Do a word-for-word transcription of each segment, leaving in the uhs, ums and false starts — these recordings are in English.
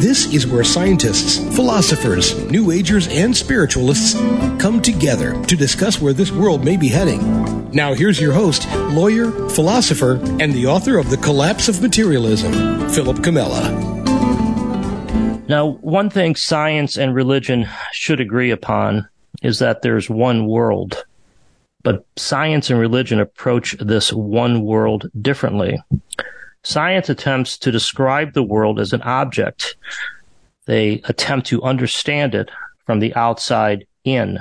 This is where scientists, philosophers, New Agers, and spiritualists come together to discuss where this world may be heading. Now here's your host, lawyer, philosopher, and the author of The Collapse of Materialism, Philip Camella. Now, one thing science and religion should agree upon is that there's one world. But science and religion approach this one world differently. Science attempts to describe the world as an object. They attempt to understand it from the outside in.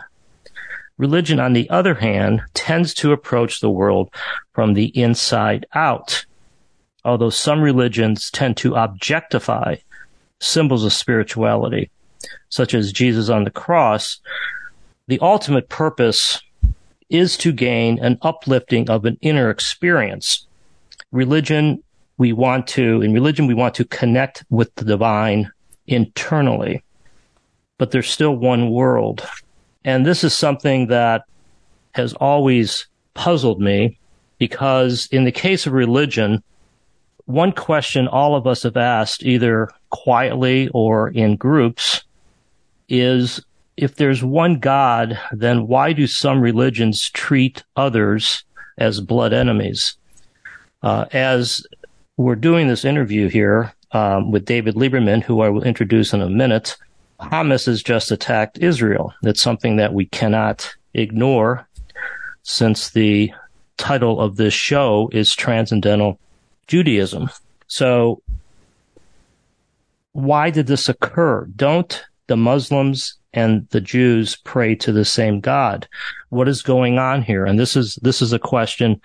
Religion, on the other hand, tends to approach the world from the inside out. Although some religions tend to objectify symbols of spirituality, such as Jesus on the cross, the ultimate purpose is to gain an uplifting of an inner experience. Religion, we want to, in religion, we want to connect with the divine internally, but there's still one world. And this is something that has always puzzled me, because in the case of religion, one question all of us have asked, either quietly or in groups, is, if there's one God, then why do some religions treat others as blood enemies? Uh, as we're doing this interview here um, with David Lieberman, who I will introduce in a minute, Hamas has just attacked Israel. That's something that we cannot ignore, since the title of this show is Transcendental Judaism. So why did this occur? Don't the Muslims and the Jews pray to the same God? What is going on here? And this is this is a question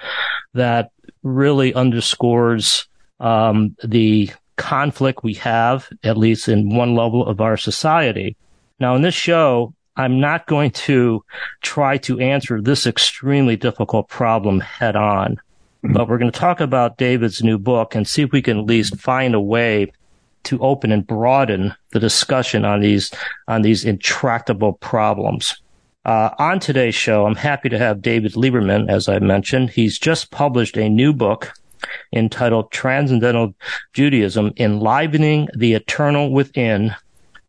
that really underscores um, the conflict we have, at least in one level of our society. Now, in this show, I'm not going to try to answer this extremely difficult problem head on, but we're going to talk about David's new book and see if we can at least find a way to open and broaden the discussion on these on these intractable problems. Uh, on today's show, I'm happy to have David Lieberman, as I mentioned. He's just published a new book entitled Transcendental Judaism, Enlivening the Eternal Within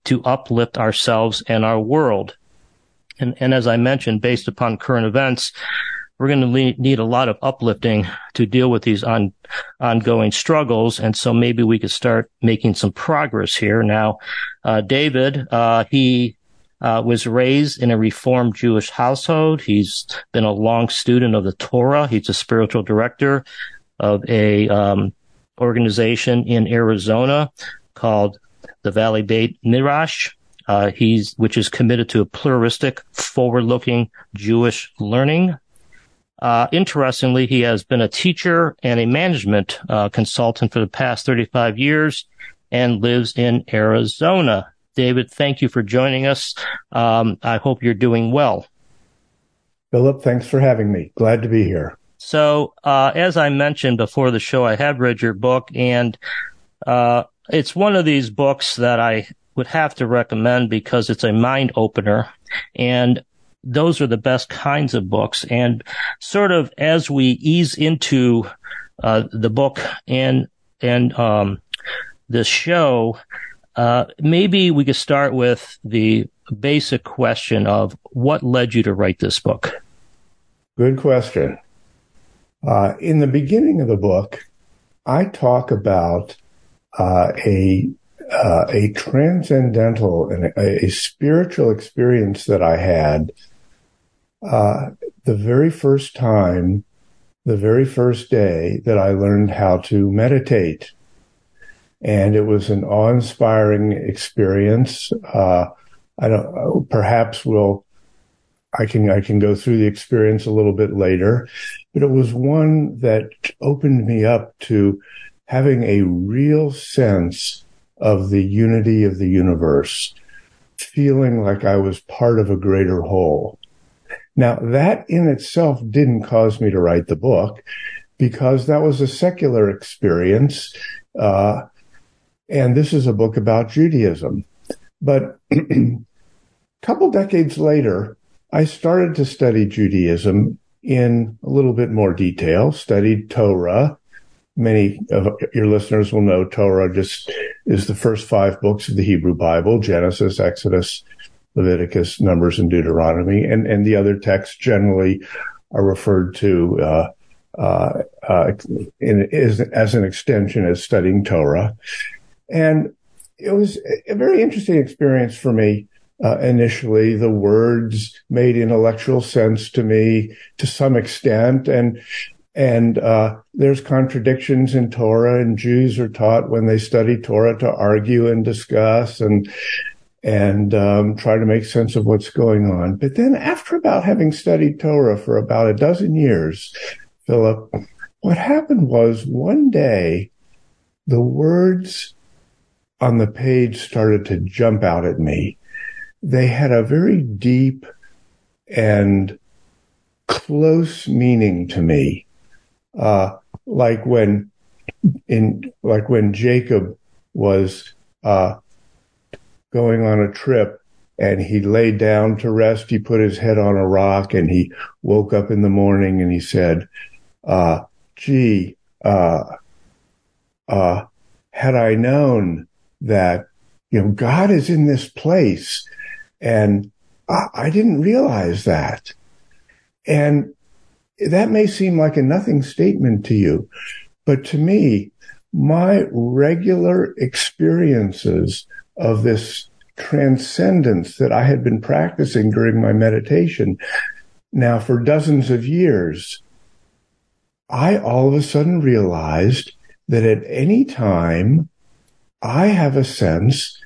to Uplift Ourselves and Our World. And, and as I mentioned, based upon current events, we're going to need a lot of uplifting to deal with these on, ongoing struggles, and so maybe we could start making some progress here. Now, uh, David, uh, he uh, was raised in a Reformed Jewish household. He's been a long student of the Torah. He's a spiritual director of a um, organization in Arizona called the Valley Beit Midrash, uh, he's, which is committed to a pluralistic, forward-looking Jewish learning. Uh, interestingly, he has been a teacher and a management uh, consultant for the past thirty-five years and lives in Arizona. David, thank you for joining us. Um, I hope you're doing well. Philip, thanks for having me. Glad to be here. So, uh, as I mentioned before the show, I have read your book, and uh, it's one of these books that I would have to recommend because it's a mind opener, and those are the best kinds of books. And sort of as we ease into uh, the book and and um, the show, uh, maybe we could start with the basic question of what led you to write this book. Good question. Uh, in the beginning of the book, I talk about uh, a uh, a transcendental and a, a spiritual experience that I had. Uh, the very first time, the very first day that I learned how to meditate. And it was an awe-inspiring experience. Uh, I don't, perhaps we'll, I can, I can go through the experience a little bit later, but it was one that opened me up to having a real sense of the unity of the universe, feeling like I was part of a greater whole. Now, that in itself didn't cause me to write the book, because that was a secular experience, uh, and this is a book about Judaism. But a couple decades later, I started to study Judaism in a little bit more detail, studied Torah. Many of your listeners will know Torah just is the first five books of the Hebrew Bible, Genesis, Exodus, Leviticus, Numbers, and Deuteronomy, and, and the other texts generally are referred to uh, uh, uh, in, as, as an extension as studying Torah. And it was a very interesting experience for me. Uh, initially, the words made intellectual sense to me to some extent, and and uh, there's contradictions in Torah, and Jews are taught when they study Torah to argue and discuss and and um, try to make sense of what's going on. But then after about having studied Torah for about a dozen years, Philip, what happened was one day the words on the page started to jump out at me. They had a very deep and close meaning to me, uh, like when in like when Jacob was uh, going on a trip and he lay down to rest. He put his head on a rock and he woke up in the morning and he said, uh, "Gee, uh, uh, had I known that, you know, God is in this place." And I didn't realize that. And that may seem like a nothing statement to you, but to me, my regular experiences of this transcendence that I had been practicing during my meditation now for dozens of years, I all of a sudden realized that at any time, I have a sense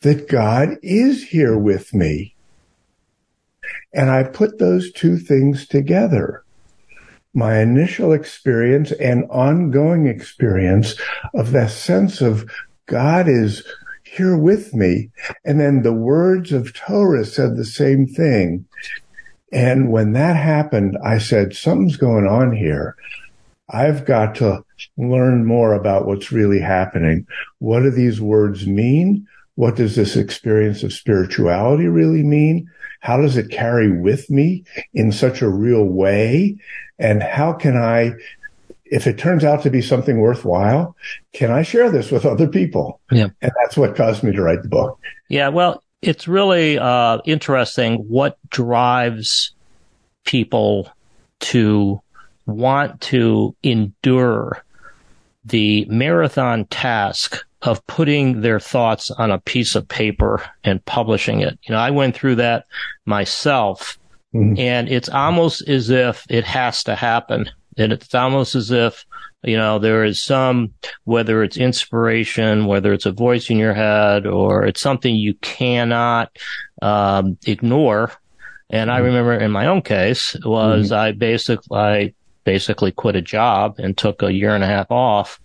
that God is here with me. And I put those two things together. My initial experience and ongoing experience of that sense of God is here with me. And then the words of Torah said the same thing. And when that happened, I said, something's going on here. I've got to learn more about what's really happening. What do these words mean? What does this experience of spirituality really mean? How does it carry with me in such a real way? And how can I, if it turns out to be something worthwhile, can I share this with other people? Yeah. And that's what caused me to write the book. Yeah, well, it's really uh, interesting what drives people to want to endure the marathon task of putting their thoughts on a piece of paper and publishing it. You know, I went through that myself, mm-hmm. and it's almost as if it has to happen. And it's almost as if, you know, there is some, whether it's inspiration, whether it's a voice in your head, or it's something you cannot um, ignore. And I remember in my own case was mm-hmm. I basically, I basically quit a job and took a year and a half off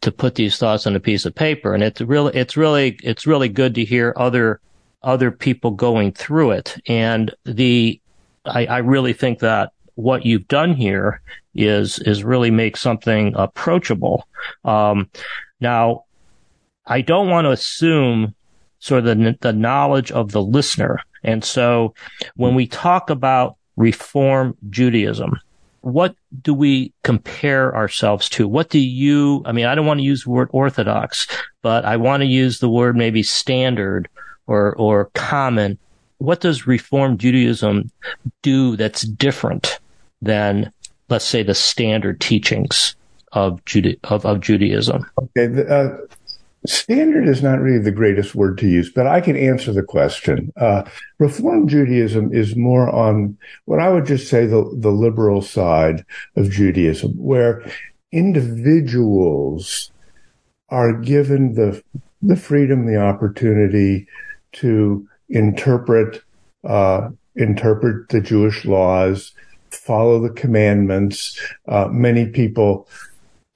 to put these thoughts on a piece of paper. And it's really, it's really, it's really good to hear other, other people going through it. And the, I, I really think that what you've done here is, is really make something approachable. Um, now I don't want to assume sort of the, the knowledge of the listener. And so when we talk about Reform Judaism, what do we compare ourselves to? What do you, I mean, I don't want to use the word orthodox, but I want to use the word maybe standard or, or common. What does Reform Judaism do that's different than, let's say, the standard teachings of, Juda- of, of Judaism? Okay. The, uh... Standard is not really the greatest word to use, but I can answer the question. Uh, Reform Judaism is more on what I would just say the, the liberal side of Judaism, where individuals are given the the freedom, the opportunity to interpret uh, interpret the Jewish laws, follow the commandments. Uh, many people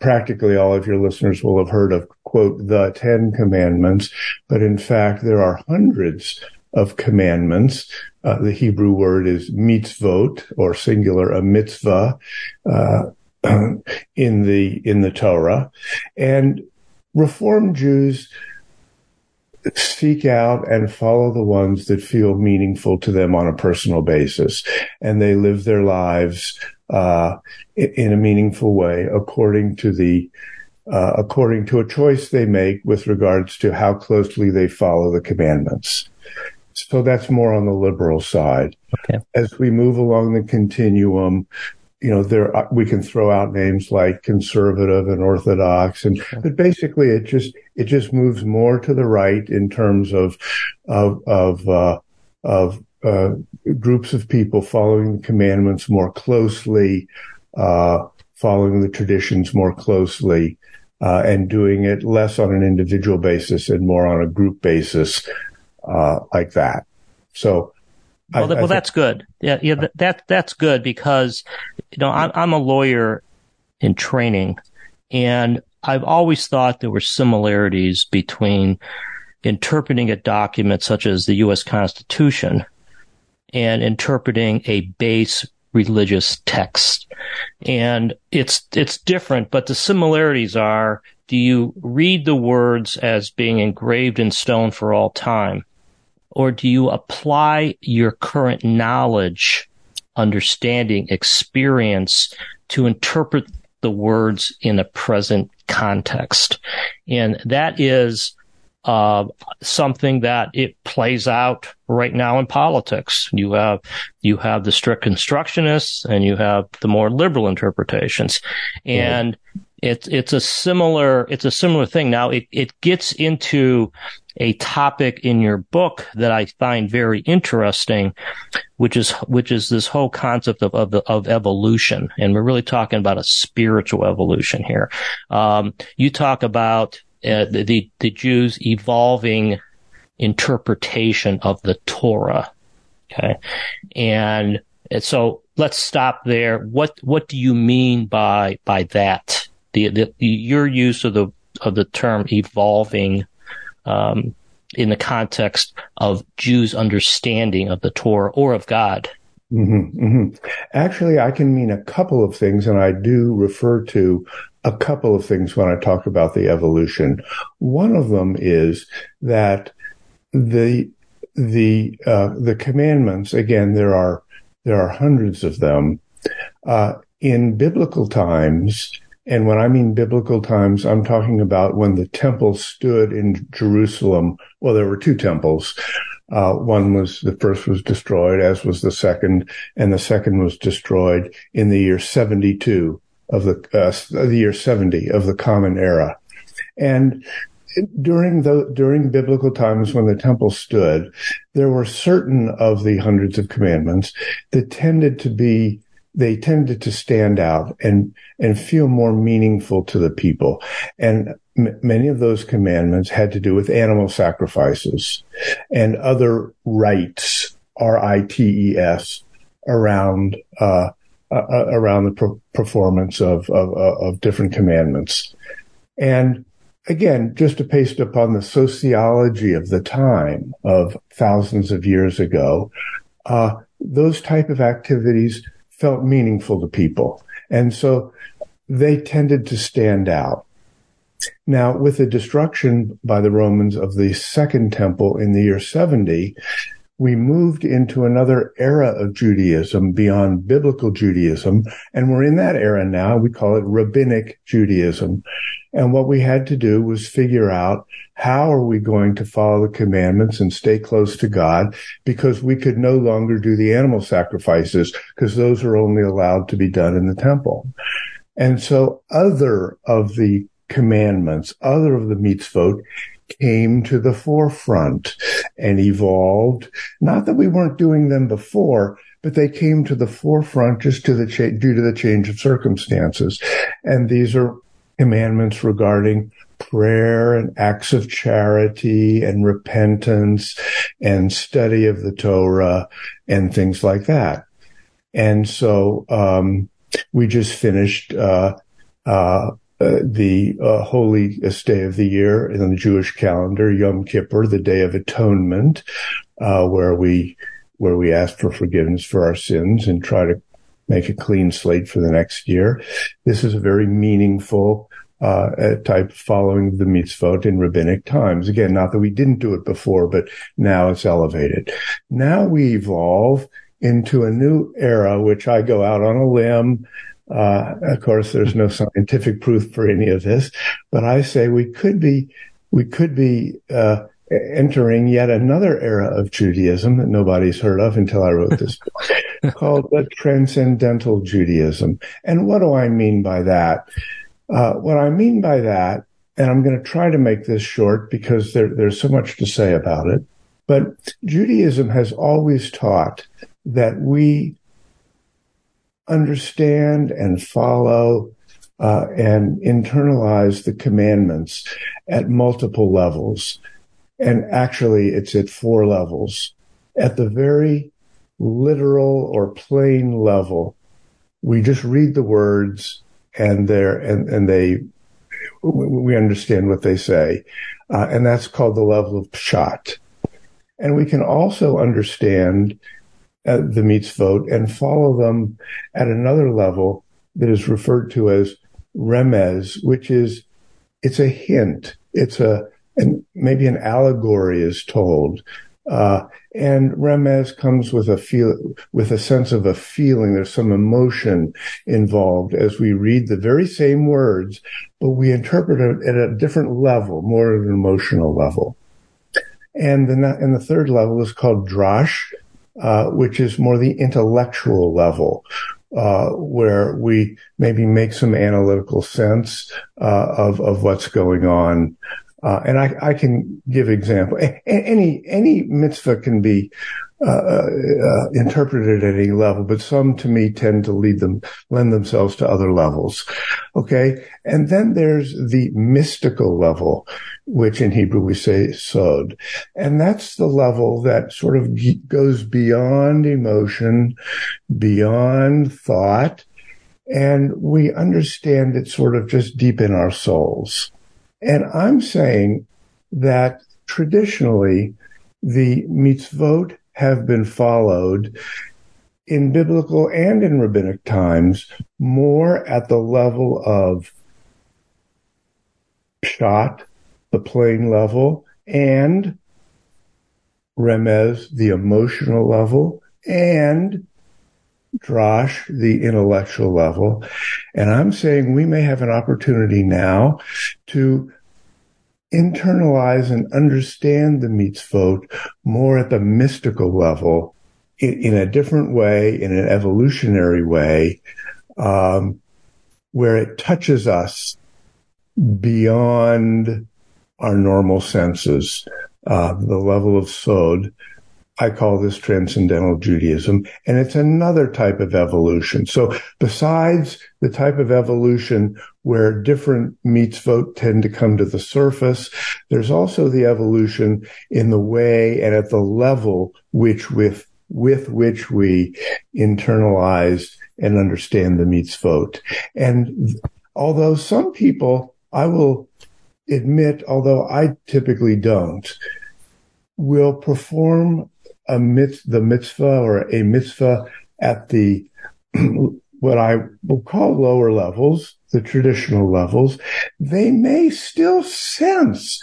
practically all of your listeners will have heard of, quote, the Ten Commandments. But in fact, there are hundreds of commandments. Uh, the Hebrew word is mitzvot, or singular, a mitzvah, uh, in the, in the Torah. And Reform Jews seek out and follow the ones that feel meaningful to them on a personal basis. And they live their lives, uh, in a meaningful way according to the, uh, according to a choice they make with regards to how closely they follow the commandments. So that's more on the liberal side. Okay. As we move along the continuum, you know, there we can throw out names like conservative and orthodox, and but basically it just it just moves more to the right in terms of of of uh, of uh, groups of people following the commandments more closely, uh, following the traditions more closely, uh, and doing it less on an individual basis and more on a group basis, uh, like that. So. Well, I, I well, that's good. Yeah, yeah, that, that that's good because, you know, I'm, I'm a lawyer in training, and I've always thought there were similarities between interpreting a document such as the U S Constitution and interpreting a base religious text. And it's it's different, but the similarities are: do you read the words as being engraved in stone for all time? Or do you apply your current knowledge, understanding, experience to interpret the words in a present context? And that is uh something that it plays out right now in politics. You have you have the strict constructionists, and you have the more liberal interpretations, and it's it's a similar it's a similar thing. Now it it gets into a topic in your book that I find very interesting, which is which is this whole concept of of, the, of evolution, and we're really talking about a spiritual evolution here. Um, you talk about uh, the the Jews' evolving interpretation of the Torah. Okay, and, and so let's stop there. What what do you mean by by that? The, the your use of the of the term evolving. Um, in the context of Jews' understanding of the Torah or of God. Mm-hmm, mm-hmm. Actually, I can mean a couple of things, and I do refer to a couple of things when I talk about the evolution. One of them is that the the uh, the commandments. Again, there are there are hundreds of them uh, in biblical times. And when I mean biblical times, I'm talking about when the temple stood in Jerusalem. Well, there were two temples. Uh, one was, the first was destroyed, as was the second, and the second was destroyed in the year seventy-two of the, uh, the year seventy of the Common Era. And during the, during biblical times when the temple stood, there were certain of the hundreds of commandments that tended to be They tended to stand out and and feel more meaningful to the people. And m- many of those commandments had to do with animal sacrifices and other rites, R I T E S, around uh, uh, around the pro- performance of, of of different commandments. And again, just to paste upon the sociology of the time of thousands of years ago, uh, those type of activities felt meaningful to people. And so they tended to stand out. Now, with the destruction by the Romans of the Second Temple in the year seventy, we moved into another era of Judaism beyond biblical Judaism. And we're in that era now. We call it rabbinic Judaism. And what we had to do was figure out, how are we going to follow the commandments and stay close to God? Because we could no longer do the animal sacrifices, because those are only allowed to be done in the temple. And so other of the commandments, other of the mitzvot, came to the forefront and evolved. Not that we weren't doing them before, but they came to the forefront just to the cha- due to the change of circumstances. And these are commandments regarding prayer and acts of charity and repentance and study of the Torah and things like that. And so um, we just finished uh, uh, uh, the uh, holiest day of the year in the Jewish calendar, Yom Kippur, the Day of Atonement, uh, where we where we ask for forgiveness for our sins and try to make a clean slate for the next year. This is a very meaningful uh type of following the mitzvot in rabbinic times. Again, not that we didn't do it before, but now it's elevated. Now we evolve into a new era, which I go out on a limb. Uh, of course, there's no scientific proof for any of this, but I say we could be, we could be, uh, entering yet another era of Judaism that nobody's heard of until I wrote this book called the Transcendental Judaism. And what do I mean by that? Uh, what I mean by that, and I'm going to try to make this short because there, there's so much to say about it, but Judaism has always taught that we understand and follow uh, and internalize the commandments at multiple levels. And actually, it's at four levels. At the very literal or plain level, we just read the words and they're, and, and they, we understand what they say. Uh, and that's called the level of Pshat. And we can also understand uh, the mitzvot and follow them at another level that is referred to as remez, which is, it's a hint. It's a, and maybe an allegory is told. Uh, and remez comes with a feel, with a sense of a feeling. There's some emotion involved as we read the very same words, but we interpret it at a different level, more at an emotional level. And the, and the third level is called drash, uh, which is more the intellectual level, uh, where we maybe make some analytical sense, uh, of, of what's going on. Uh, and I, I can give example. Any, any mitzvah can be, uh, uh, interpreted at any level, but some to me tend to lead them, lend themselves to other levels. Okay. And then there's the mystical level, which in Hebrew we say sod. And that's the level that sort of goes beyond emotion, beyond thought. And we understand it sort of just deep in our souls. And I'm saying that traditionally the mitzvot have been followed in biblical and in rabbinic times more at the level of pshat, the plain level, and remez, the emotional level, and drash, the intellectual level. And I'm saying we may have an opportunity now to internalize and understand the mitzvot more at the mystical level in, in a different way, in an evolutionary way, um, where it touches us beyond our normal senses, uh, the level of sod. I call this Transcendental Judaism, and it's another type of evolution. So besides the type of evolution where different mitzvot tend to come to the surface, there's also the evolution in the way and at the level which with with which we internalize and understand the mitzvot. And although some people, I will admit, although I typically don't, will perform a mitz, the mitzvah or a mitzvah at the, what I will call lower levels, the traditional levels, they may still sense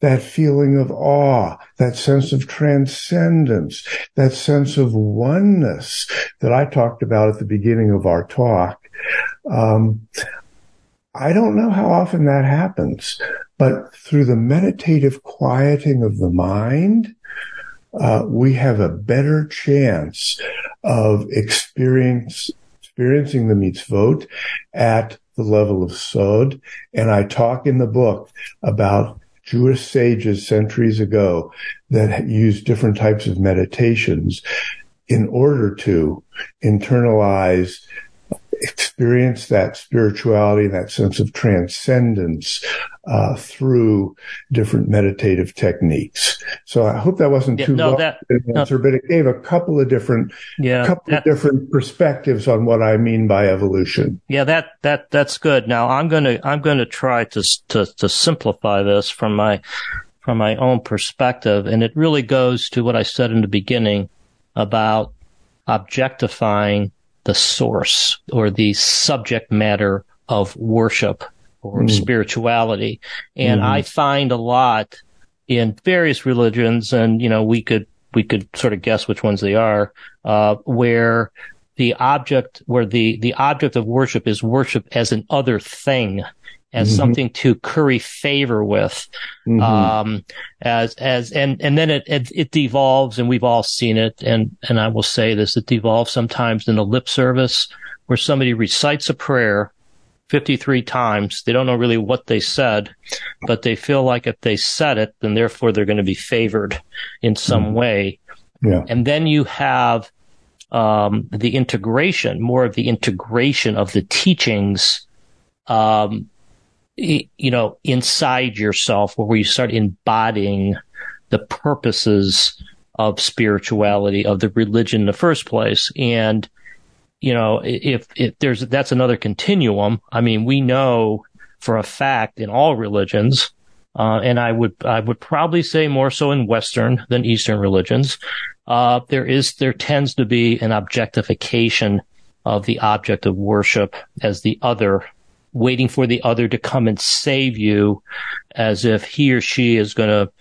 that feeling of awe, that sense of transcendence, that sense of oneness that I talked about at the beginning of our talk. Um, I don't know how often that happens, but through the meditative quieting of the mind, Uh, we have a better chance of experience, experiencing the mitzvot at the level of sod. And I talk in the book about Jewish sages centuries ago that used different types of meditations in order to internalize, experience that spirituality, that sense of transcendence uh, through different meditative techniques. So I hope that wasn't yeah, too no, long that, an answer, no. but it gave a couple of different, yeah, couple that, of different perspectives on what I mean by evolution. Yeah, that that that's good. Now I'm gonna I'm gonna try to to to simplify this from my from my own perspective, and it really goes to what I said in the beginning about objectifying the source or the subject matter of worship or mm. spirituality. And mm. I find a lot in various religions, and, you know, we could, we could sort of guess which ones they are, uh, where the object, where the, the object of worship is worship as an other thing, as mm-hmm. something to curry favor with, mm-hmm. um, as, as, and, and then it, it, it devolves, and we've all seen it. And, and I will say this, it devolves sometimes in a lip service where somebody recites a prayer fifty-three times. They don't know really what they said, but they feel like if they said it, then therefore they're going to be favored in some mm-hmm. way. Yeah. And then you have, um, the integration, more of the integration of the teachings, um, you know, inside yourself, where you start embodying the purposes of spirituality, of the religion in the first place. And, you know, if, if there's, that's another continuum. I mean, we know for a fact in all religions, uh, and I would, I would probably say more so in Western than Eastern religions, uh, there is, there tends to be an objectification of the object of worship as the other, waiting for the other to come and save you, as if he or she is going to,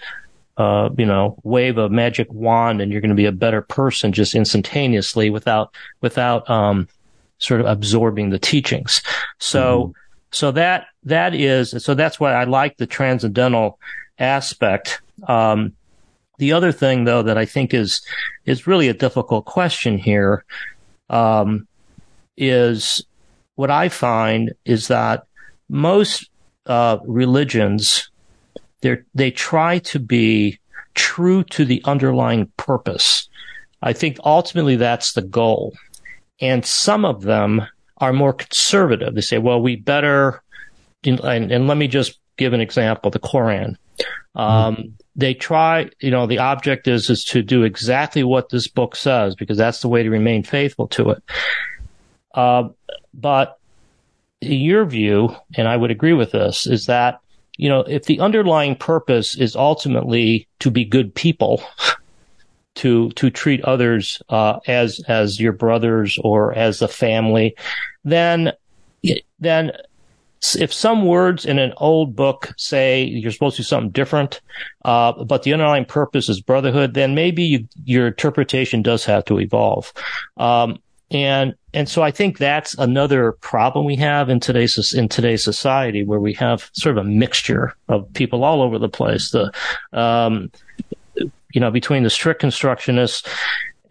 uh, you know, wave a magic wand and you're going to be a better person just instantaneously, without, without, um, sort of absorbing the teachings. So, mm-hmm. so that, that is, so that's why I like the transcendental aspect. Um, the other thing though that I think is, is really a difficult question here, um, is, what I find is that most uh religions, they they try to be true to the underlying purpose. I think ultimately that's the goal. And some of them are more conservative. They say, well, we better, and, and let me just give an example, the Quran. Um mm-hmm. They try, you know, the object is is to do exactly what this book says, because that's the way to remain faithful to it. Uh, but your view, and I would agree with this, is that, you know, if the underlying purpose is ultimately to be good people, to to treat others uh, as as your brothers or as a family, then then if some words in an old book say you're supposed to do something different, uh, but the underlying purpose is brotherhood, then maybe you, your interpretation does have to evolve. Um, And, and so I think that's another problem we have in today's, in today's society, where we have sort of a mixture of people all over the place. The, um, you know, between the strict constructionists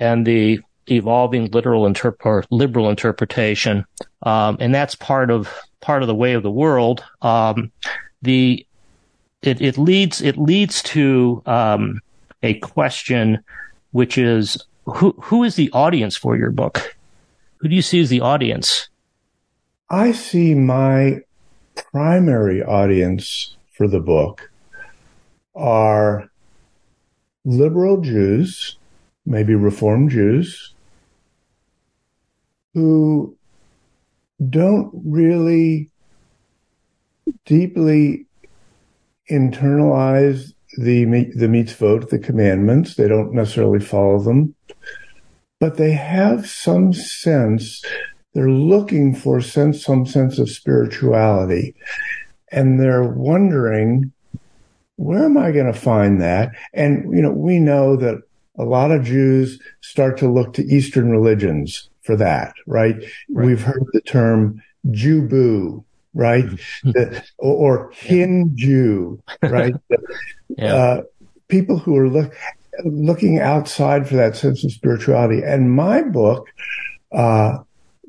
and the evolving literal interp- or liberal interpretation. Um, and that's part of, part of the way of the world. Um, the, it, it leads, it leads to, um, a question, which is, who, who is the audience for your book? Who do you see as the audience? I see my primary audience for the book are liberal Jews, maybe Reform Jews, who don't really deeply internalize the the mitzvot, the commandments. They don't necessarily follow them. But they have some sense, they're looking for sense, some sense of spirituality. And they're wondering, where am I going to find that? And, you know, we know that a lot of Jews start to look to Eastern religions for that, right? Right. We've heard the term Jew boo, right? the, or, or Hindu, right? yeah. uh, people who are looking... looking outside for that sense of spirituality. And my book uh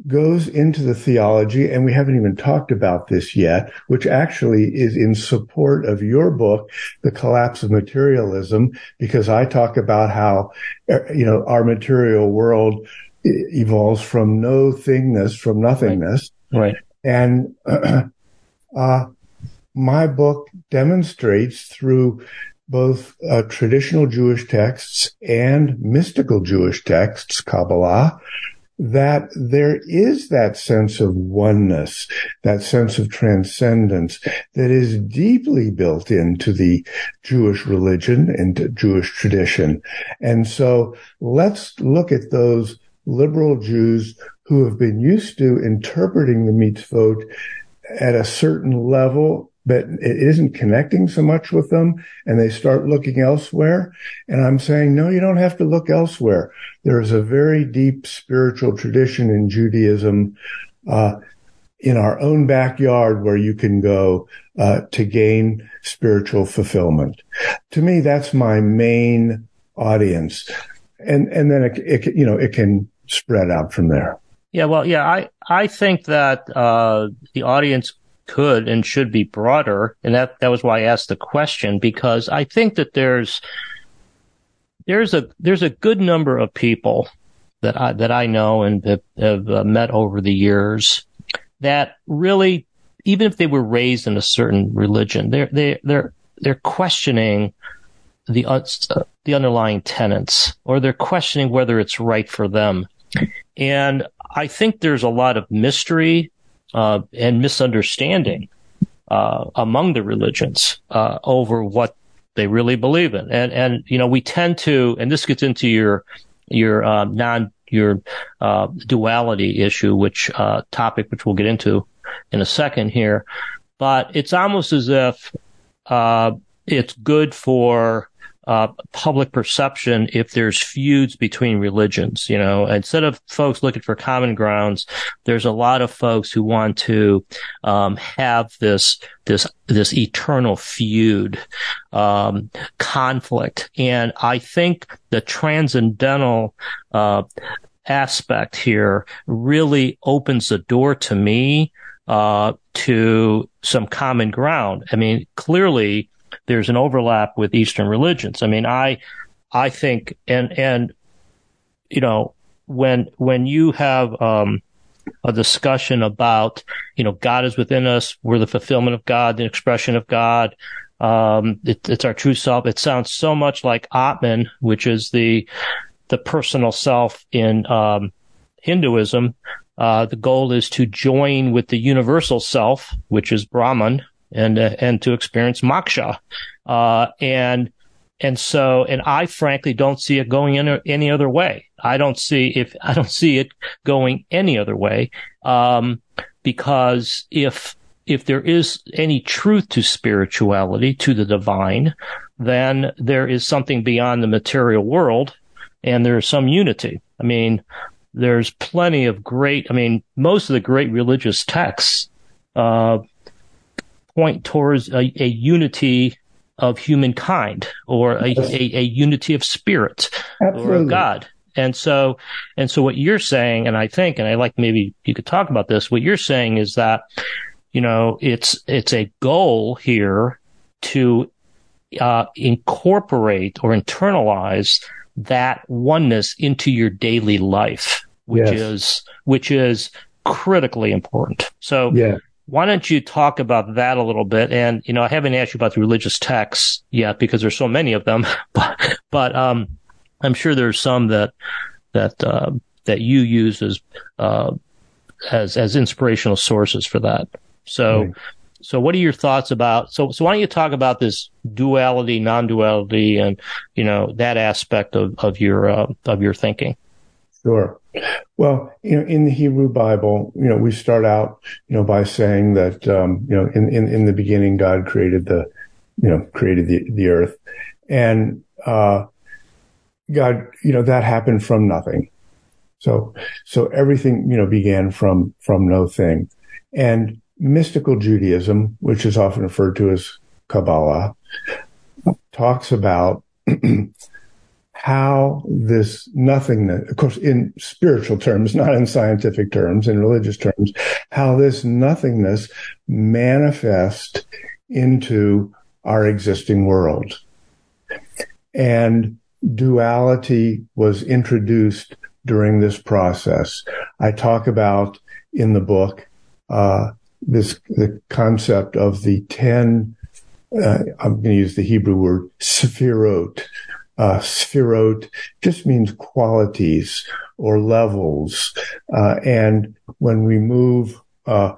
goes into the theology, and we haven't even talked about this yet, which actually is in support of your book, The Collapse of Materialism, because I talk about how, you know, our material world evolves from no thingness, from nothingness. Right. right. And uh, uh my book demonstrates through both uh, traditional Jewish texts and mystical Jewish texts, Kabbalah, that there is that sense of oneness, that sense of transcendence that is deeply built into the Jewish religion and Jewish tradition. And so let's look at those liberal Jews who have been used to interpreting the mitzvot at a certain level, but it isn't connecting so much with them, and they start looking elsewhere. And I'm saying, no, you don't have to look elsewhere. There is a very deep spiritual tradition in Judaism, uh, in our own backyard, where you can go uh, to gain spiritual fulfillment. To me, that's my main audience, and and then it, it you know it can spread out from there. Yeah, well, yeah, I I think that uh, the audience could and should be broader, and that that was why I asked the question, because I think that there's there's a there's a good number of people that I that I know and have, have uh, met over the years that really, even if they were raised in a certain religion, they're they they're they're questioning the uh, the underlying tenets, or they're questioning whether it's right for them. And I think there's a lot of mystery Uh, and misunderstanding uh, among the religions uh, over what they really believe in, and and you know we tend to, and this gets into your your uh, non your uh, duality issue, which uh, topic which we'll get into in a second here, but it's almost as if uh, it's good for uh, public perception if there's feuds between religions. You know, instead of folks looking for common grounds, there's a lot of folks who want to, um, have this, this, this eternal feud, um, conflict. And I think the transcendental, uh, aspect here really opens the door to me, uh, to some common ground. I mean, clearly, there's an overlap with Eastern religions. I mean, I, I think, and and, you know, when when you have um, a discussion about, you know, God is within us, we're the fulfillment of God, the expression of God, um, it, it's our true self. It sounds so much like Atman, which is the the personal self in um, Hinduism. Uh, the goal is to join with the universal self, which is Brahman, and uh, and to experience moksha. Uh, and and so, and I frankly don't see it going in any other way. I don't see if I don't see it going any other way, um, because if if there is any truth to spirituality, to the divine, then there is something beyond the material world, and there is some unity. I mean, there's plenty of great, I mean, most of the great religious texts uh point towards a, a unity of humankind, or a, a, a unity of spirit, Absolutely. Or of God. And so, and so what you're saying, and I think, and I like, maybe you could talk about this. What you're saying is that, you know, it's, it's a goal here to, uh, incorporate or internalize that oneness into your daily life, which yes. is, which is critically important. So, yeah. Why don't you talk about that a little bit? And, you know, I haven't asked you about the religious texts yet, because there's so many of them, but, but, um, I'm sure there's some that, that, uh, that you use as, uh, as, as inspirational sources for that. So, right. so what are your thoughts about, so, so why don't you talk about this duality, non-duality, and, you know, that aspect of, of your, uh, of your thinking? Sure. Well, you know, in the Hebrew Bible, you know, we start out, you know, by saying that, um, you know, in, in, in the beginning, God created the, you know, created the, the earth, and, uh, God, you know, that happened from nothing. So, so everything, you know, began from, from no thing. And mystical Judaism, which is often referred to as Kabbalah, talks about, how this nothingness, of course, in spiritual terms, not in scientific terms, in religious terms, how this nothingness manifests into our existing world. And duality was introduced during this process. I talk about in the book, uh, this the concept of the ten, uh, I'm going to use the Hebrew word, sephirot. Uh, sephirot just means qualities or levels. Uh, and when we move, uh,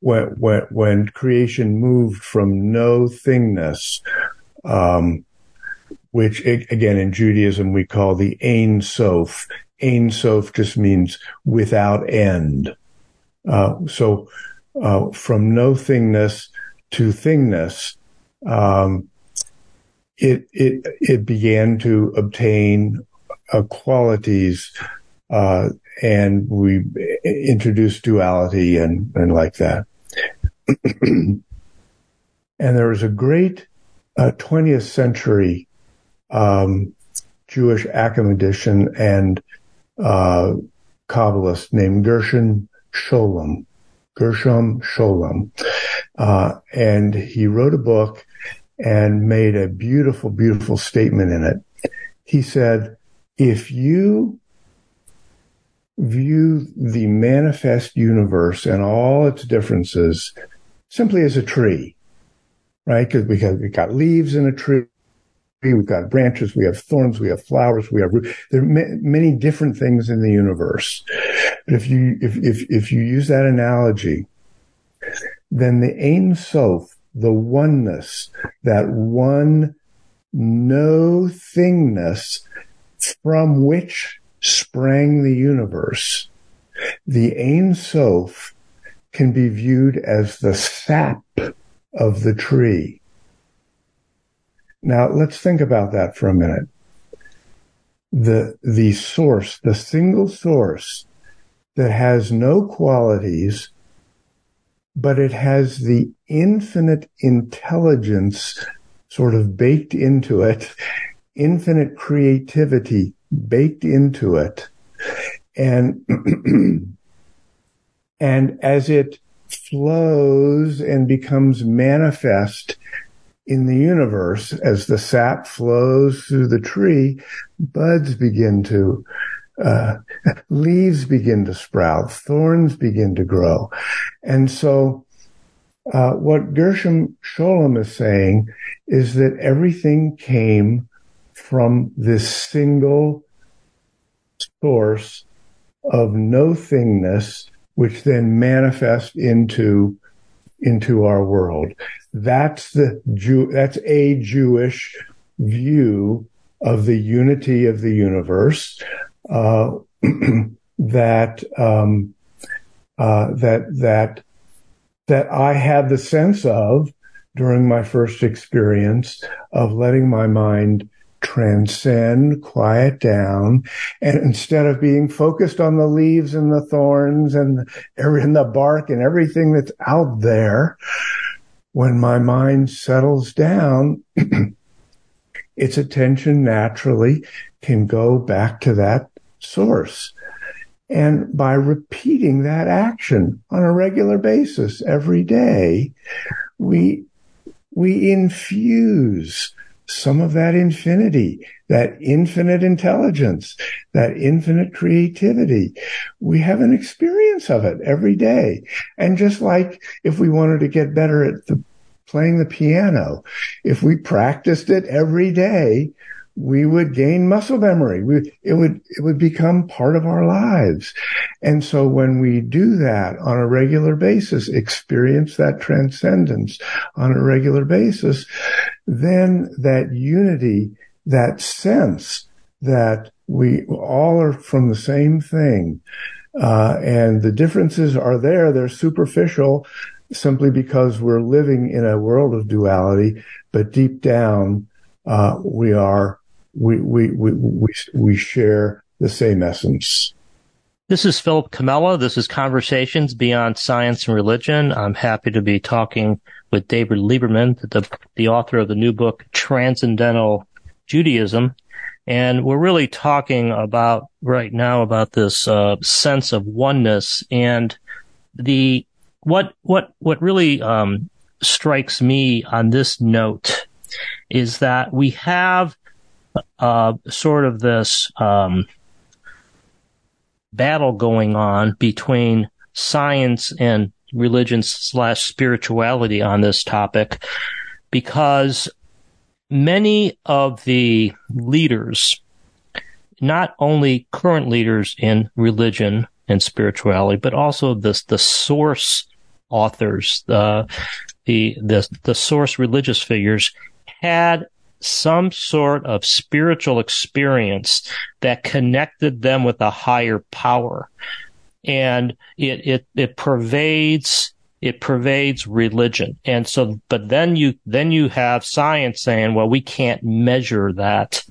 when, when, when creation moved from no thingness, um, which again in Judaism we call the Ein Sof. Ein Sof just means without end. Uh, so, uh, from no thingness to thingness, um, it, it, it began to obtain uh, qualities, uh, and we introduced duality and, and like that. And there was a great, uh, twentieth century, um, Jewish academician and, uh, Kabbalist named Gershom Scholem, Gershom Scholem. Uh, and he wrote a book and made a beautiful, beautiful statement in it. He said, if you view the manifest universe and all its differences simply as a tree, right? Because we've got leaves in a tree, we've got branches, we have thorns, we have flowers, we have roots. There are ma- many different things in the universe. But if you if if if you use that analogy, then the Ein Sof, the oneness, that one no thingness from which sprang the universe, the Ein Sof can be viewed as the sap of the tree. Now, let's think about that for a minute. The, the source, the single source that has no qualities, but it has the infinite intelligence sort of baked into it, infinite creativity baked into it. And, and as it flows and becomes manifest in the universe, as the sap flows through the tree, buds begin to, uh, leaves begin to sprout, thorns begin to grow. And so, uh, what Gershom Scholem is saying is that everything came from this single source of no thingness, which then manifests into into our world. That's the Jew, that's a Jewish view of the unity of the universe, uh, that, um, uh, that, that, that I had the sense of during my first experience of letting my mind transcend, quiet down, and instead of being focused on the leaves and the thorns and every and the bark and everything that's out there, when my mind settles down, its attention naturally can go back to that source. And by repeating that action on a regular basis every day, we we infuse some of that infinity, that infinite intelligence, that infinite creativity. We have an experience of it every day. And just like if we wanted to get better at the, playing the piano, if we practiced it every day, we would gain muscle memory. We, it would, it would become part of our lives. And so when we do that on a regular basis, experience that transcendence on a regular basis, then that unity, that sense that we all are from the same thing, uh, and the differences are there, they're superficial simply because we're living in a world of duality, but deep down, uh, we are, we, we, we, we, we share the same essence. This is Philip Camella. This is Conversations Beyond Science and Religion. I'm happy to be talking with David Lieberman, the, the author of the new book, Transcendental Judaism. And we're really talking about right now about this, uh, sense of oneness. And the, what, what, what really, um, strikes me on this note is that we have, uh, sort of this, um, battle going on between science and religion slash spirituality on this topic, because many of the leaders, not only current leaders in religion and spirituality, but also this the source authors, uh, the the the source religious figures, had some sort of spiritual experience that connected them with a higher power, and it it it pervades it pervades religion. And so, but then you then you have science saying, well, we can't measure that.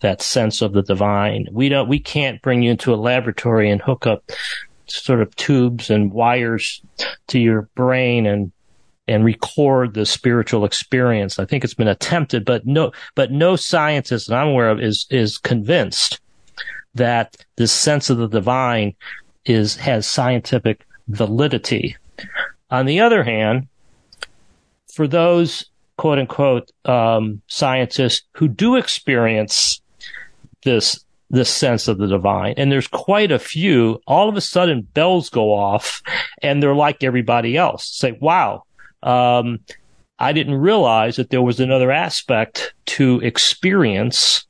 That sense of the divine. We don't, we can't bring you into a laboratory and hook up sort of tubes and wires to your brain and, and record the spiritual experience. I think it's been attempted, but no, but no scientist that I'm aware of is, is convinced that this sense of the divine is, has scientific validity. On the other hand, for those quote unquote, um, scientists who do experience this this sense of the divine, and there's quite a few, all of a sudden bells go off and they're like everybody else. Say, wow, um, I didn't realize that there was another aspect to experience.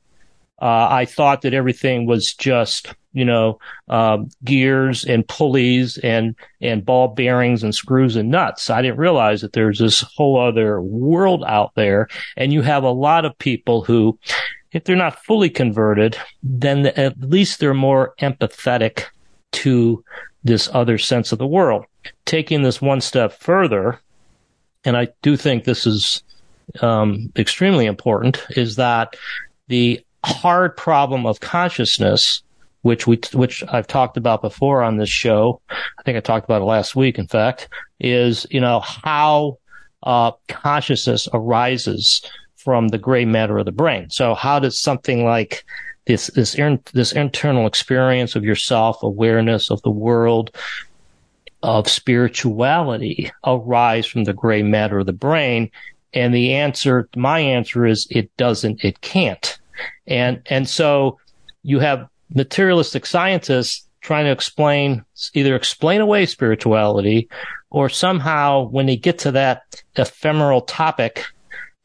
Uh, I thought that everything was just, you know, um, gears and pulleys and, and ball bearings and screws and nuts. I didn't realize that there's this whole other world out there. And you have a lot of people who, if they're not fully converted, then at least they're more empathetic to this other sense of the world. Taking this one step further, and I do think this is um, extremely important, is that the hard problem of consciousness, which we, which I've talked about before on this show. I think I talked about it last week, in fact, is, you know, how, uh, consciousness arises from the gray matter of the brain. So how does something like this, this, in, this internal experience of yourself, awareness of the world, of spirituality arise from the gray matter of the brain? And the answer, my answer is it doesn't, it can't. And, and so you have materialistic scientists trying to explain, either explain away spirituality, or somehow when they get to that ephemeral topic,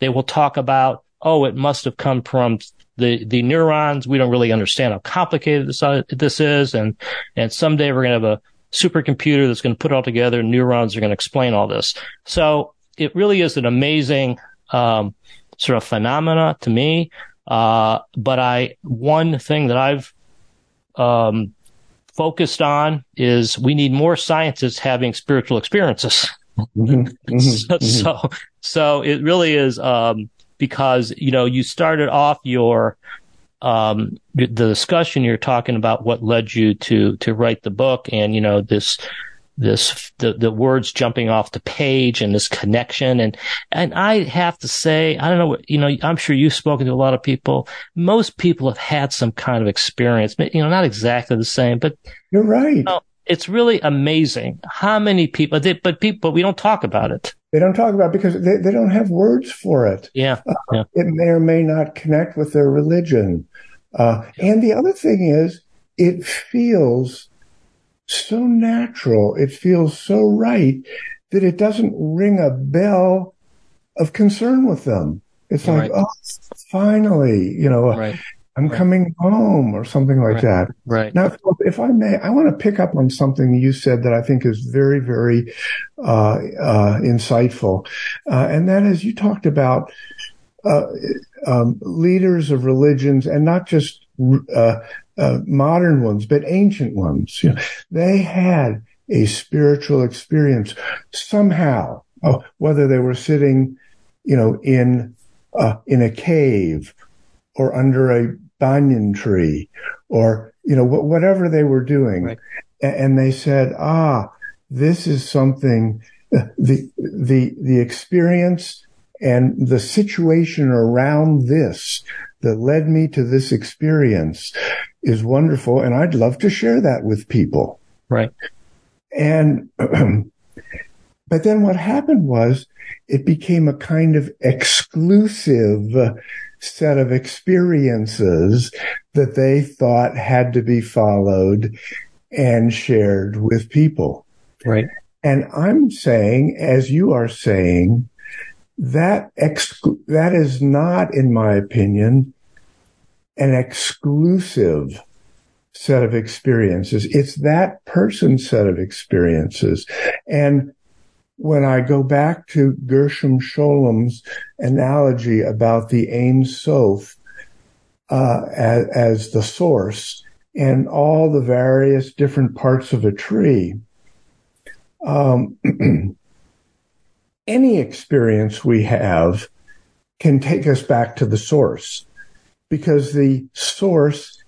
they will talk about, oh, it must have come from the, the neurons. We don't really understand how complicated this, uh, this is. And, and someday we're going to have a supercomputer that's going to put it all together, and neurons are going to explain all this. So it really is an amazing, um, sort of phenomena to me. Uh, but I, one thing that I've, um, focused on is we need more scientists having spiritual experiences. Mm-hmm. so, so, so it really is, um, because, you know, you started off your, um, the discussion, you're talking about what led you to, to write the book, and, you know, this, this, the, the words jumping off the page and this connection. And, and I have to say, I don't know, you know, I'm sure you've spoken to a lot of people. Most people have had some kind of experience, you know, not exactly the same, but you're right. You know, it's really amazing how many people, they, but people, but we don't talk about it. They don't talk about it because they, they don't have words for it. Yeah, uh, yeah. It may or may not connect with their religion. Uh, yeah. And the other thing is, it feels so natural, it feels so right that it doesn't ring a bell of concern with them. It's like, right. oh, finally, you know, right. I'm right. coming home or something like right. that. Right. Now, if I may, I want to pick up on something you said that I think is very, very uh, uh, insightful. Uh, and that is, you talked about uh, um, leaders of religions, and not just Uh, uh, modern ones, but ancient ones. You know, they had a spiritual experience somehow, uh, whether they were sitting, you know, in, uh, in a cave or under a banyan tree or, you know, wh- whatever they were doing. Right. A- and they said, ah, this is something, uh, the, the, the experience and the situation around this that led me to this experience is wonderful, and I'd love to share that with people. Right. And, but then what happened was it became a kind of exclusive set of experiences that they thought had to be followed and shared with people. Right. And I'm saying, as you are saying, that ex- that is not, in my opinion, an exclusive set of experiences. It's that person's set of experiences. And when I go back to Gershom Scholem's analogy about the Ein Sof uh, as, as the source and all the various different parts of a tree, um, any experience we have can take us back to the source, because the source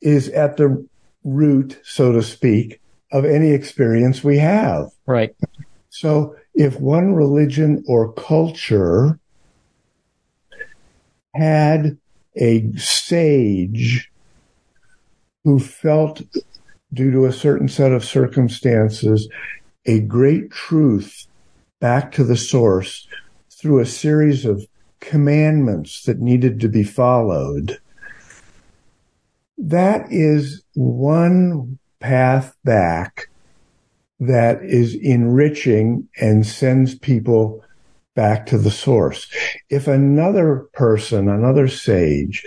is at the root, so to speak, of any experience we have. Right. So if one religion or culture had a sage who felt, due to a certain set of circumstances, a great truth back to the source through a series of commandments that needed to be followed, that is one path back that is enriching and sends people back to the source. If another person, another sage,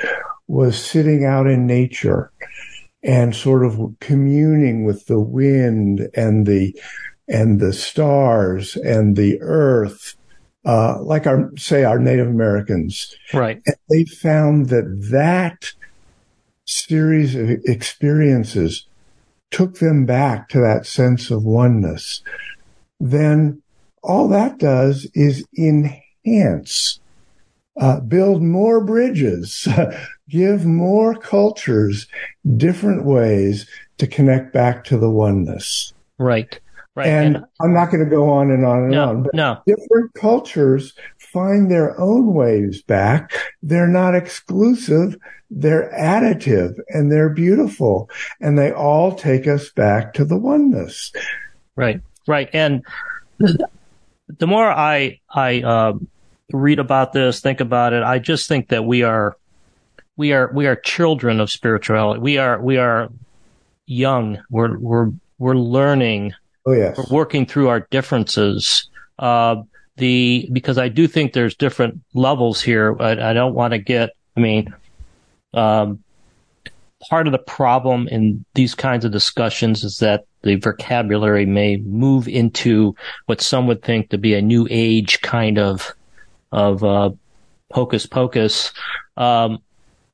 was sitting out in nature and sort of communing with the wind and the and the stars and the earth, uh, like our say our Native Americans, right? And they found that that series of experiences took them back to that sense of oneness, then all that does is enhance, uh, build more bridges, give more cultures different ways to connect back to the oneness. Right, right. And, and I'm not going to go on and on and no, on, but no. different cultures find their own ways back. They're not exclusive. They're additive, and they're beautiful, and they all take us back to the oneness. Right, right. And the more I I uh, read about this, think about it, I just think that we are we are we are children of spirituality. We are we are young. We're we're we're learning. Oh yes. We're working through our differences. Uh, the because I do think there's different levels here. I, I don't want to get. I mean. Um, part of the problem in these kinds of discussions is that the vocabulary may move into what some would think to be a new age kind of of uh, hocus pocus. Um,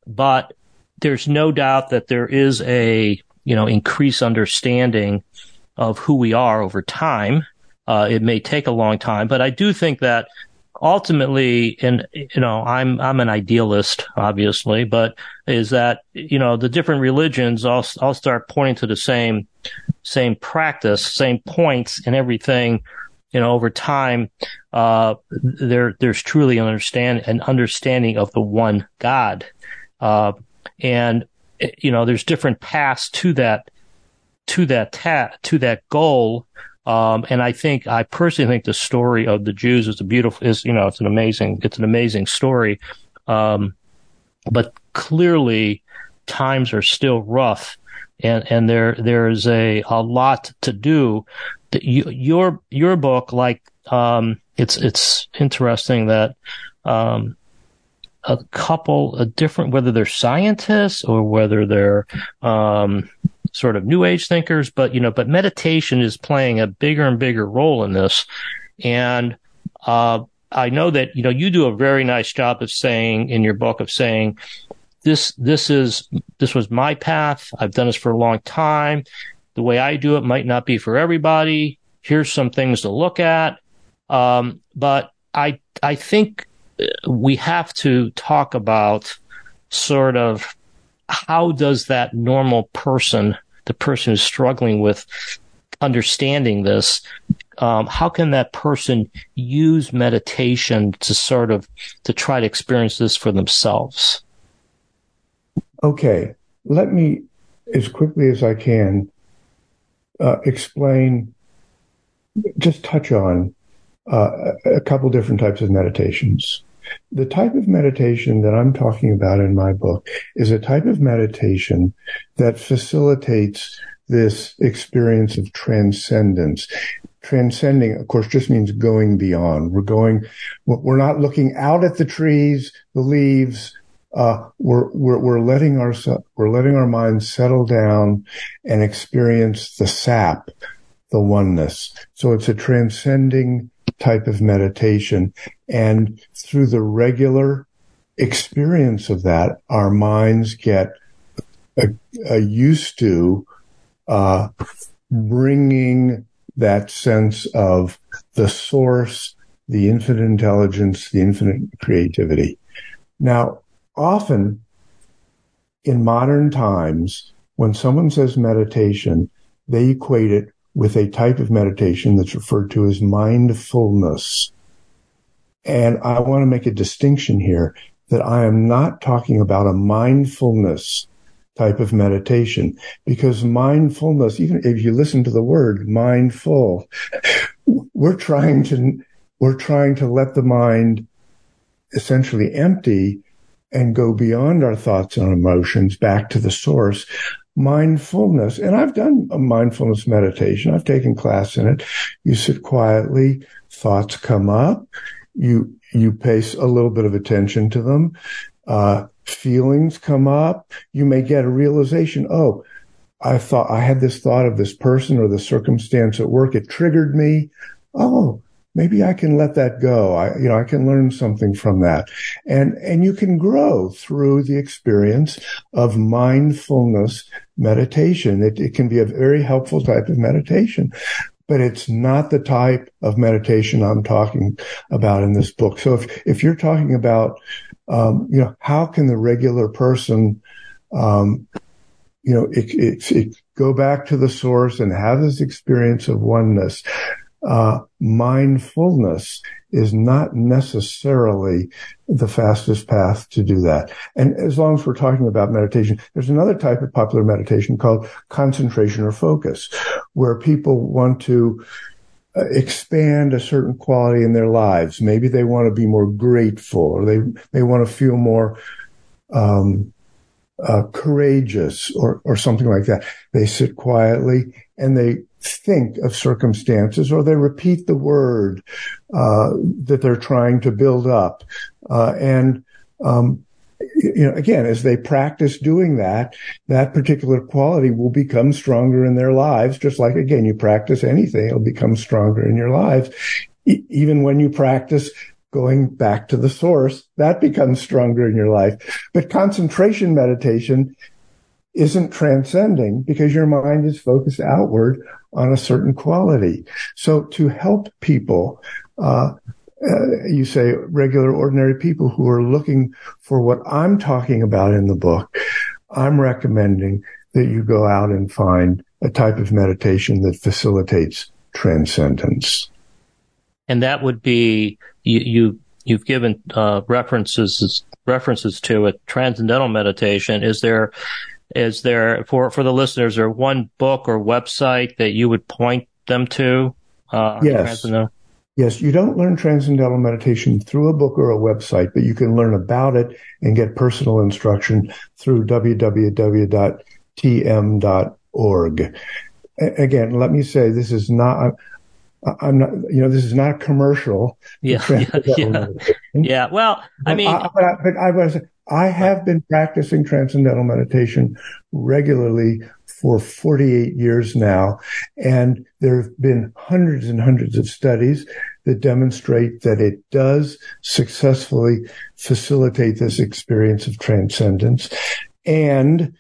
but there's no doubt that there is a you know increased understanding of who we are over time. Uh, it may take a long time, but I do think that. Ultimately, and you know, I'm I'm an idealist, obviously, but is that you know the different religions all all start pointing to the same same practice, same points, and everything. You know, over time, uh, there there's truly an understand an understanding of the one God, uh, and you know, there's different paths to that to that ta- to that goal. Um, and I think, I personally think the story of the Jews is a beautiful, is, you know, it's an amazing, it's an amazing story. Um, but clearly times are still rough and, and there, there is a, a lot to do. The, you, your, your book, like, um, it's, it's interesting that, um, a couple of different, whether they're scientists or whether they're, um, sort of new age thinkers, but, you know, but meditation is playing a bigger and bigger role in this. And, uh, I know that, you know, you do a very nice job of saying in your book of saying this, this is, this was my path. I've done this for a long time. The way I do it might not be for everybody. Here's some things to look at. Um, but I, I think we have to talk about sort of, how does that normal person, the person who's struggling with understanding this, um, how can that person use meditation to sort of, to try to experience this for themselves? Okay. Let me, as quickly as I can, uh, explain, just touch on uh, a couple different types of meditations. The type of meditation that I'm talking about in my book is a type of meditation that facilitates this experience of transcendence. Transcending, of course, just means going beyond. We're going, we're not looking out at the trees, the leaves. Uh, we're, we're, we're letting our, we're letting our minds settle down and experience the sap, the oneness. So it's a transcending type of meditation. And through the regular experience of that, our minds get uh, uh, used to, uh, bringing that sense of the source, the infinite intelligence, the infinite creativity. Now, often in modern times, when someone says meditation, they equate it with a type of meditation that's referred to as mindfulness. And I want to make a distinction here that I am not talking about a mindfulness type of meditation, because mindfulness, even if you listen to the word mindful, we're trying to, we're trying to let the mind essentially empty and go beyond our thoughts and emotions back to the source. Mindfulness, and I've done a mindfulness meditation. I've taken class in it. You sit quietly, thoughts come up. You, you pay a little bit of attention to them. Uh, Feelings come up. You may get a realization. Oh, I thought I had this thought of this person or the circumstance at work. It triggered me. Oh, maybe I can let that go. I, you know, I can learn something from that. And, and you can grow through the experience of mindfulness meditation. It, it can be a very helpful type of meditation, but it's not the type of meditation I'm talking about in this book. So if, if you're talking about Um, you know, how can the regular person, um, you know, it, it, it go back to the source and have this experience of oneness? Uh, mindfulness is not necessarily the fastest path to do that. And as long as we're talking about meditation, there's another type of popular meditation called concentration or focus, where people want to expand a certain quality in their lives. Maybe they want to be more grateful, or they they want to feel more um uh courageous, or or something like that. They sit quietly and they think of circumstances, or they repeat the word uh that they're trying to build up. Uh and um you know, again, as they practice doing that, that particular quality will become stronger in their lives. Just like, again, you practice anything, it'll become stronger in your lives. E- even when you practice going back to the source, that becomes stronger in your life. But concentration meditation isn't transcending, because your mind is focused outward on a certain quality. So to help people, uh, Uh, you say regular, ordinary people who are looking for what I'm talking about in the book, I'm recommending that you go out and find a type of meditation that facilitates transcendence. And that would be, you, you, you've given uh, references references to it, transcendental meditation. Is there, is there for, for the listeners, or one book or website that you would point them to? Uh, yes. Yes, you don't learn transcendental meditation through a book or a website, but you can learn about it and get personal instruction through w w w dot t m dot org. Again, let me say, this is not, I'm not, you know, this is not commercial. Yeah, yeah, yeah. yeah. Well, I mean, I, but I, but I, was, I have been practicing transcendental meditation regularly for forty-eight years now, and there have been hundreds and hundreds of studies that demonstrate that it does successfully facilitate this experience of transcendence. And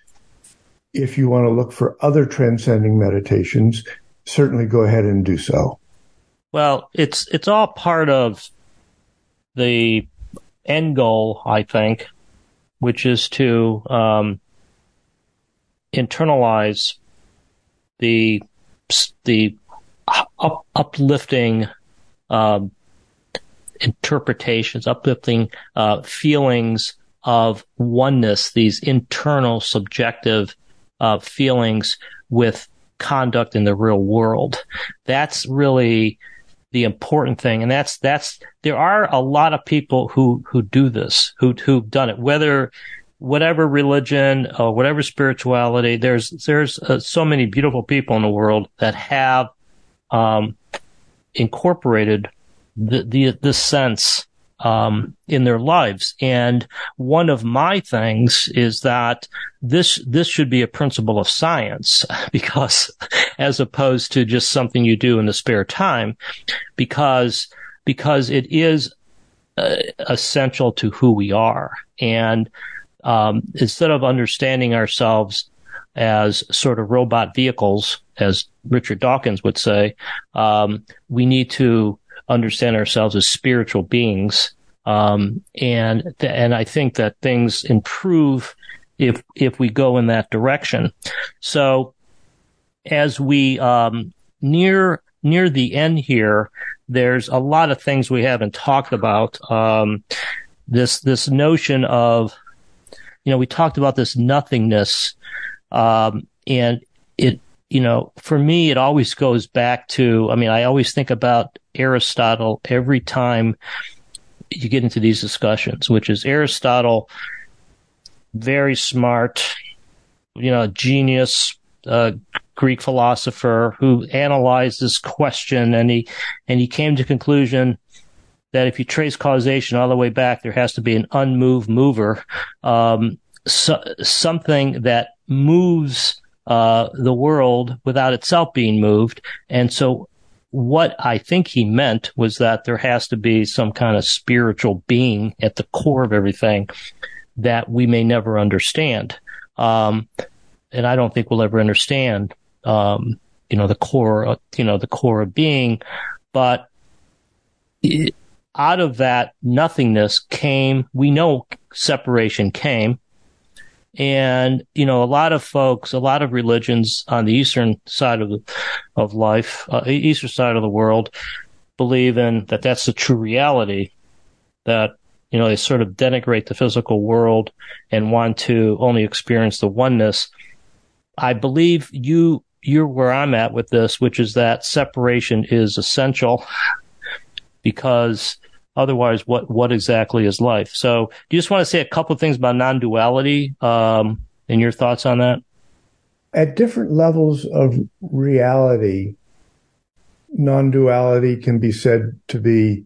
if you want to look for other transcending meditations, certainly go ahead and do so. Well, it's it's all part of the end goal, I think, which is to um, internalize the the up, uplifting um, interpretations, uplifting uh, feelings of oneness, these internal subjective uh, feelings with conduct in the real world. That's really the important thing, and that's that's. There are a lot of people who who do this, who who've done it, whether. Whatever religion or whatever spirituality, there's there's uh, so many beautiful people in the world that have um, incorporated the, the this sense um, in their lives. And one of my things is that this this should be a principle of science, because as opposed to just something you do in the spare time, because because it is uh, essential to who we are. And um, instead of understanding ourselves as sort of robot vehicles, as Richard Dawkins would say, um, we need to understand ourselves as spiritual beings. Um, and, th- and I think that things improve if, if we go in that direction. So as we, um, near, near the end here, there's a lot of things we haven't talked about. Um, this, this notion of, you know, we talked about this nothingness, um, and it, you know, for me, it always goes back to, I mean, I always think about Aristotle every time you get into these discussions, which is Aristotle, very smart, you know, genius, uh, Greek philosopher who analyzed this question, and he, and he came to the conclusion that if you trace causation all the way back, there has to be an unmoved mover, um, so, something that moves Uh, the world without itself being moved. And so what I think he meant was that there has to be some kind of spiritual being at the core of everything that we may never understand. Um, and I don't think we'll ever understand, um, you know, the core, you know, the core of being. But it, out of that nothingness came, we know separation came. And, you know, a lot of folks, a lot of religions on the eastern side of the, of life, uh, eastern side of the world, believe in that that's the true reality, that, you know, they sort of denigrate the physical world and want to only experience the oneness. I believe you, you're where I'm at with this, which is that separation is essential, because otherwise, what, what exactly is life? So do you just want to say a couple of things about non-duality, um, and your thoughts on that? At different levels of reality, non-duality can be said to be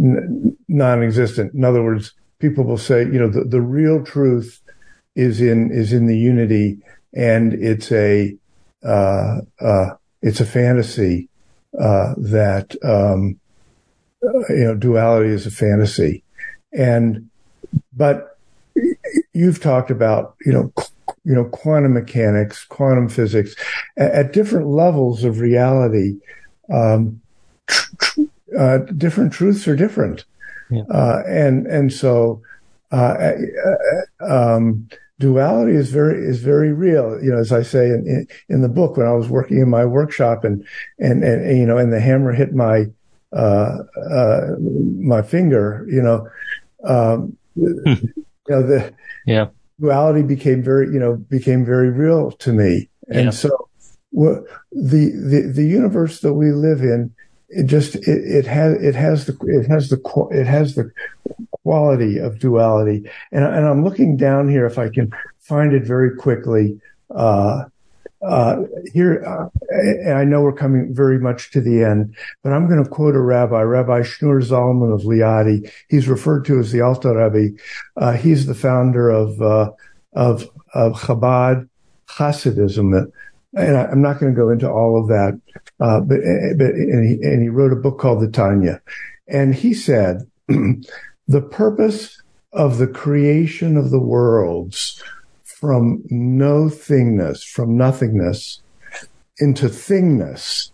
n- non-existent. In other words, people will say, you know, the, the real truth is in, is in the unity, and it's a, uh, uh, it's a fantasy, uh, that, um, Uh, you know, duality is a fantasy. And, but you've talked about, you know, qu- you know, quantum mechanics, quantum physics at, at different levels of reality. Um, tr- tr- uh, different truths are different. Yeah. Uh, and, and so, uh, uh, um, duality is very, is very real. You know, as I say in, in, in the book, when I was working in my workshop and, and, and, and you know, and the hammer hit my, Uh, uh, my finger, you know, um, you know, the yeah. duality became very, you know, became very real to me. And yeah. so well, the, the, the universe that we live in, it just, it, it has, it has the, it has the, it has the quality of duality. And, and I'm looking down here, if I can find it very quickly, uh, Uh, here, uh, and I know we're coming very much to the end, but I'm going to quote a rabbi, Rabbi Shneur Zalman of Liadi. He's referred to as the Alter Rabbi. Uh, he's the founder of, uh, of, of Chabad Hasidism. And I, I'm not going to go into all of that. Uh, but, but, and he, and he wrote a book called the Tanya. And he said, the purpose of the creation of the worlds from no thingness, from nothingness into thingness,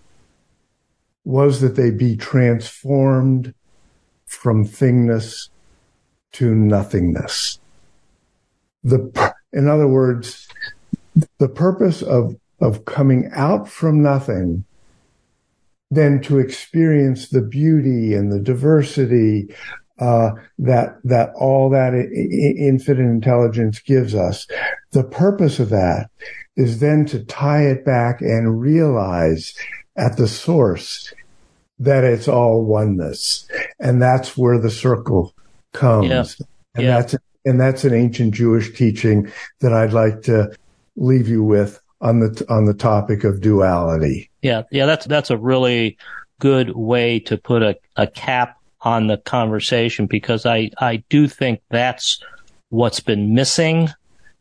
was that they be transformed from thingness to nothingness. The, in other words, the purpose of, of coming out from nothing, then to experience the beauty and the diversity Uh, that, that all that I- I- infinite intelligence gives us. The purpose of that is then to tie it back and realize at the source that it's all oneness. And that's where the circle comes. Yeah. And yeah. that's, and that's an ancient Jewish teaching that I'd like to leave you with on the, on the topic of duality. Yeah. Yeah. That's, that's a really good way to put a, a cap on the conversation, because I, I do think that's what's been missing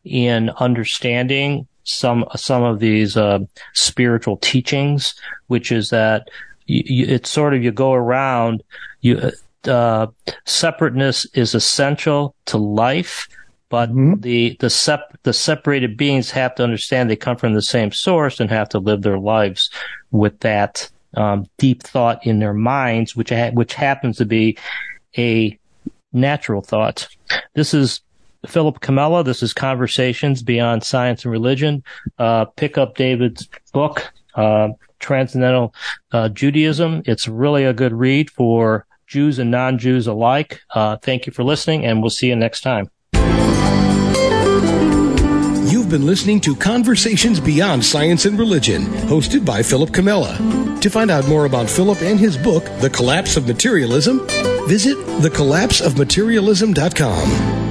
in understanding some some of these uh, spiritual teachings, which is that you, you, it's sort of you go around, you uh, separateness is essential to life, but mm-hmm. the the sep- the separated beings have to understand they come from the same source and have to live their lives with that um, deep thought in their minds, which ha- which happens to be a natural thought. This is Philip Camella. This is Conversations Beyond Science and Religion. Uh, pick up David's book, uh, Transcendental uh, Judaism. It's really a good read for Jews and non-Jews alike. Uh, thank you for listening, and we'll see you next time. You've been listening to Conversations Beyond Science and Religion, hosted by Philip Camella. To find out more about Philip and his book, The Collapse of Materialism, visit the collapse of materialism dot com.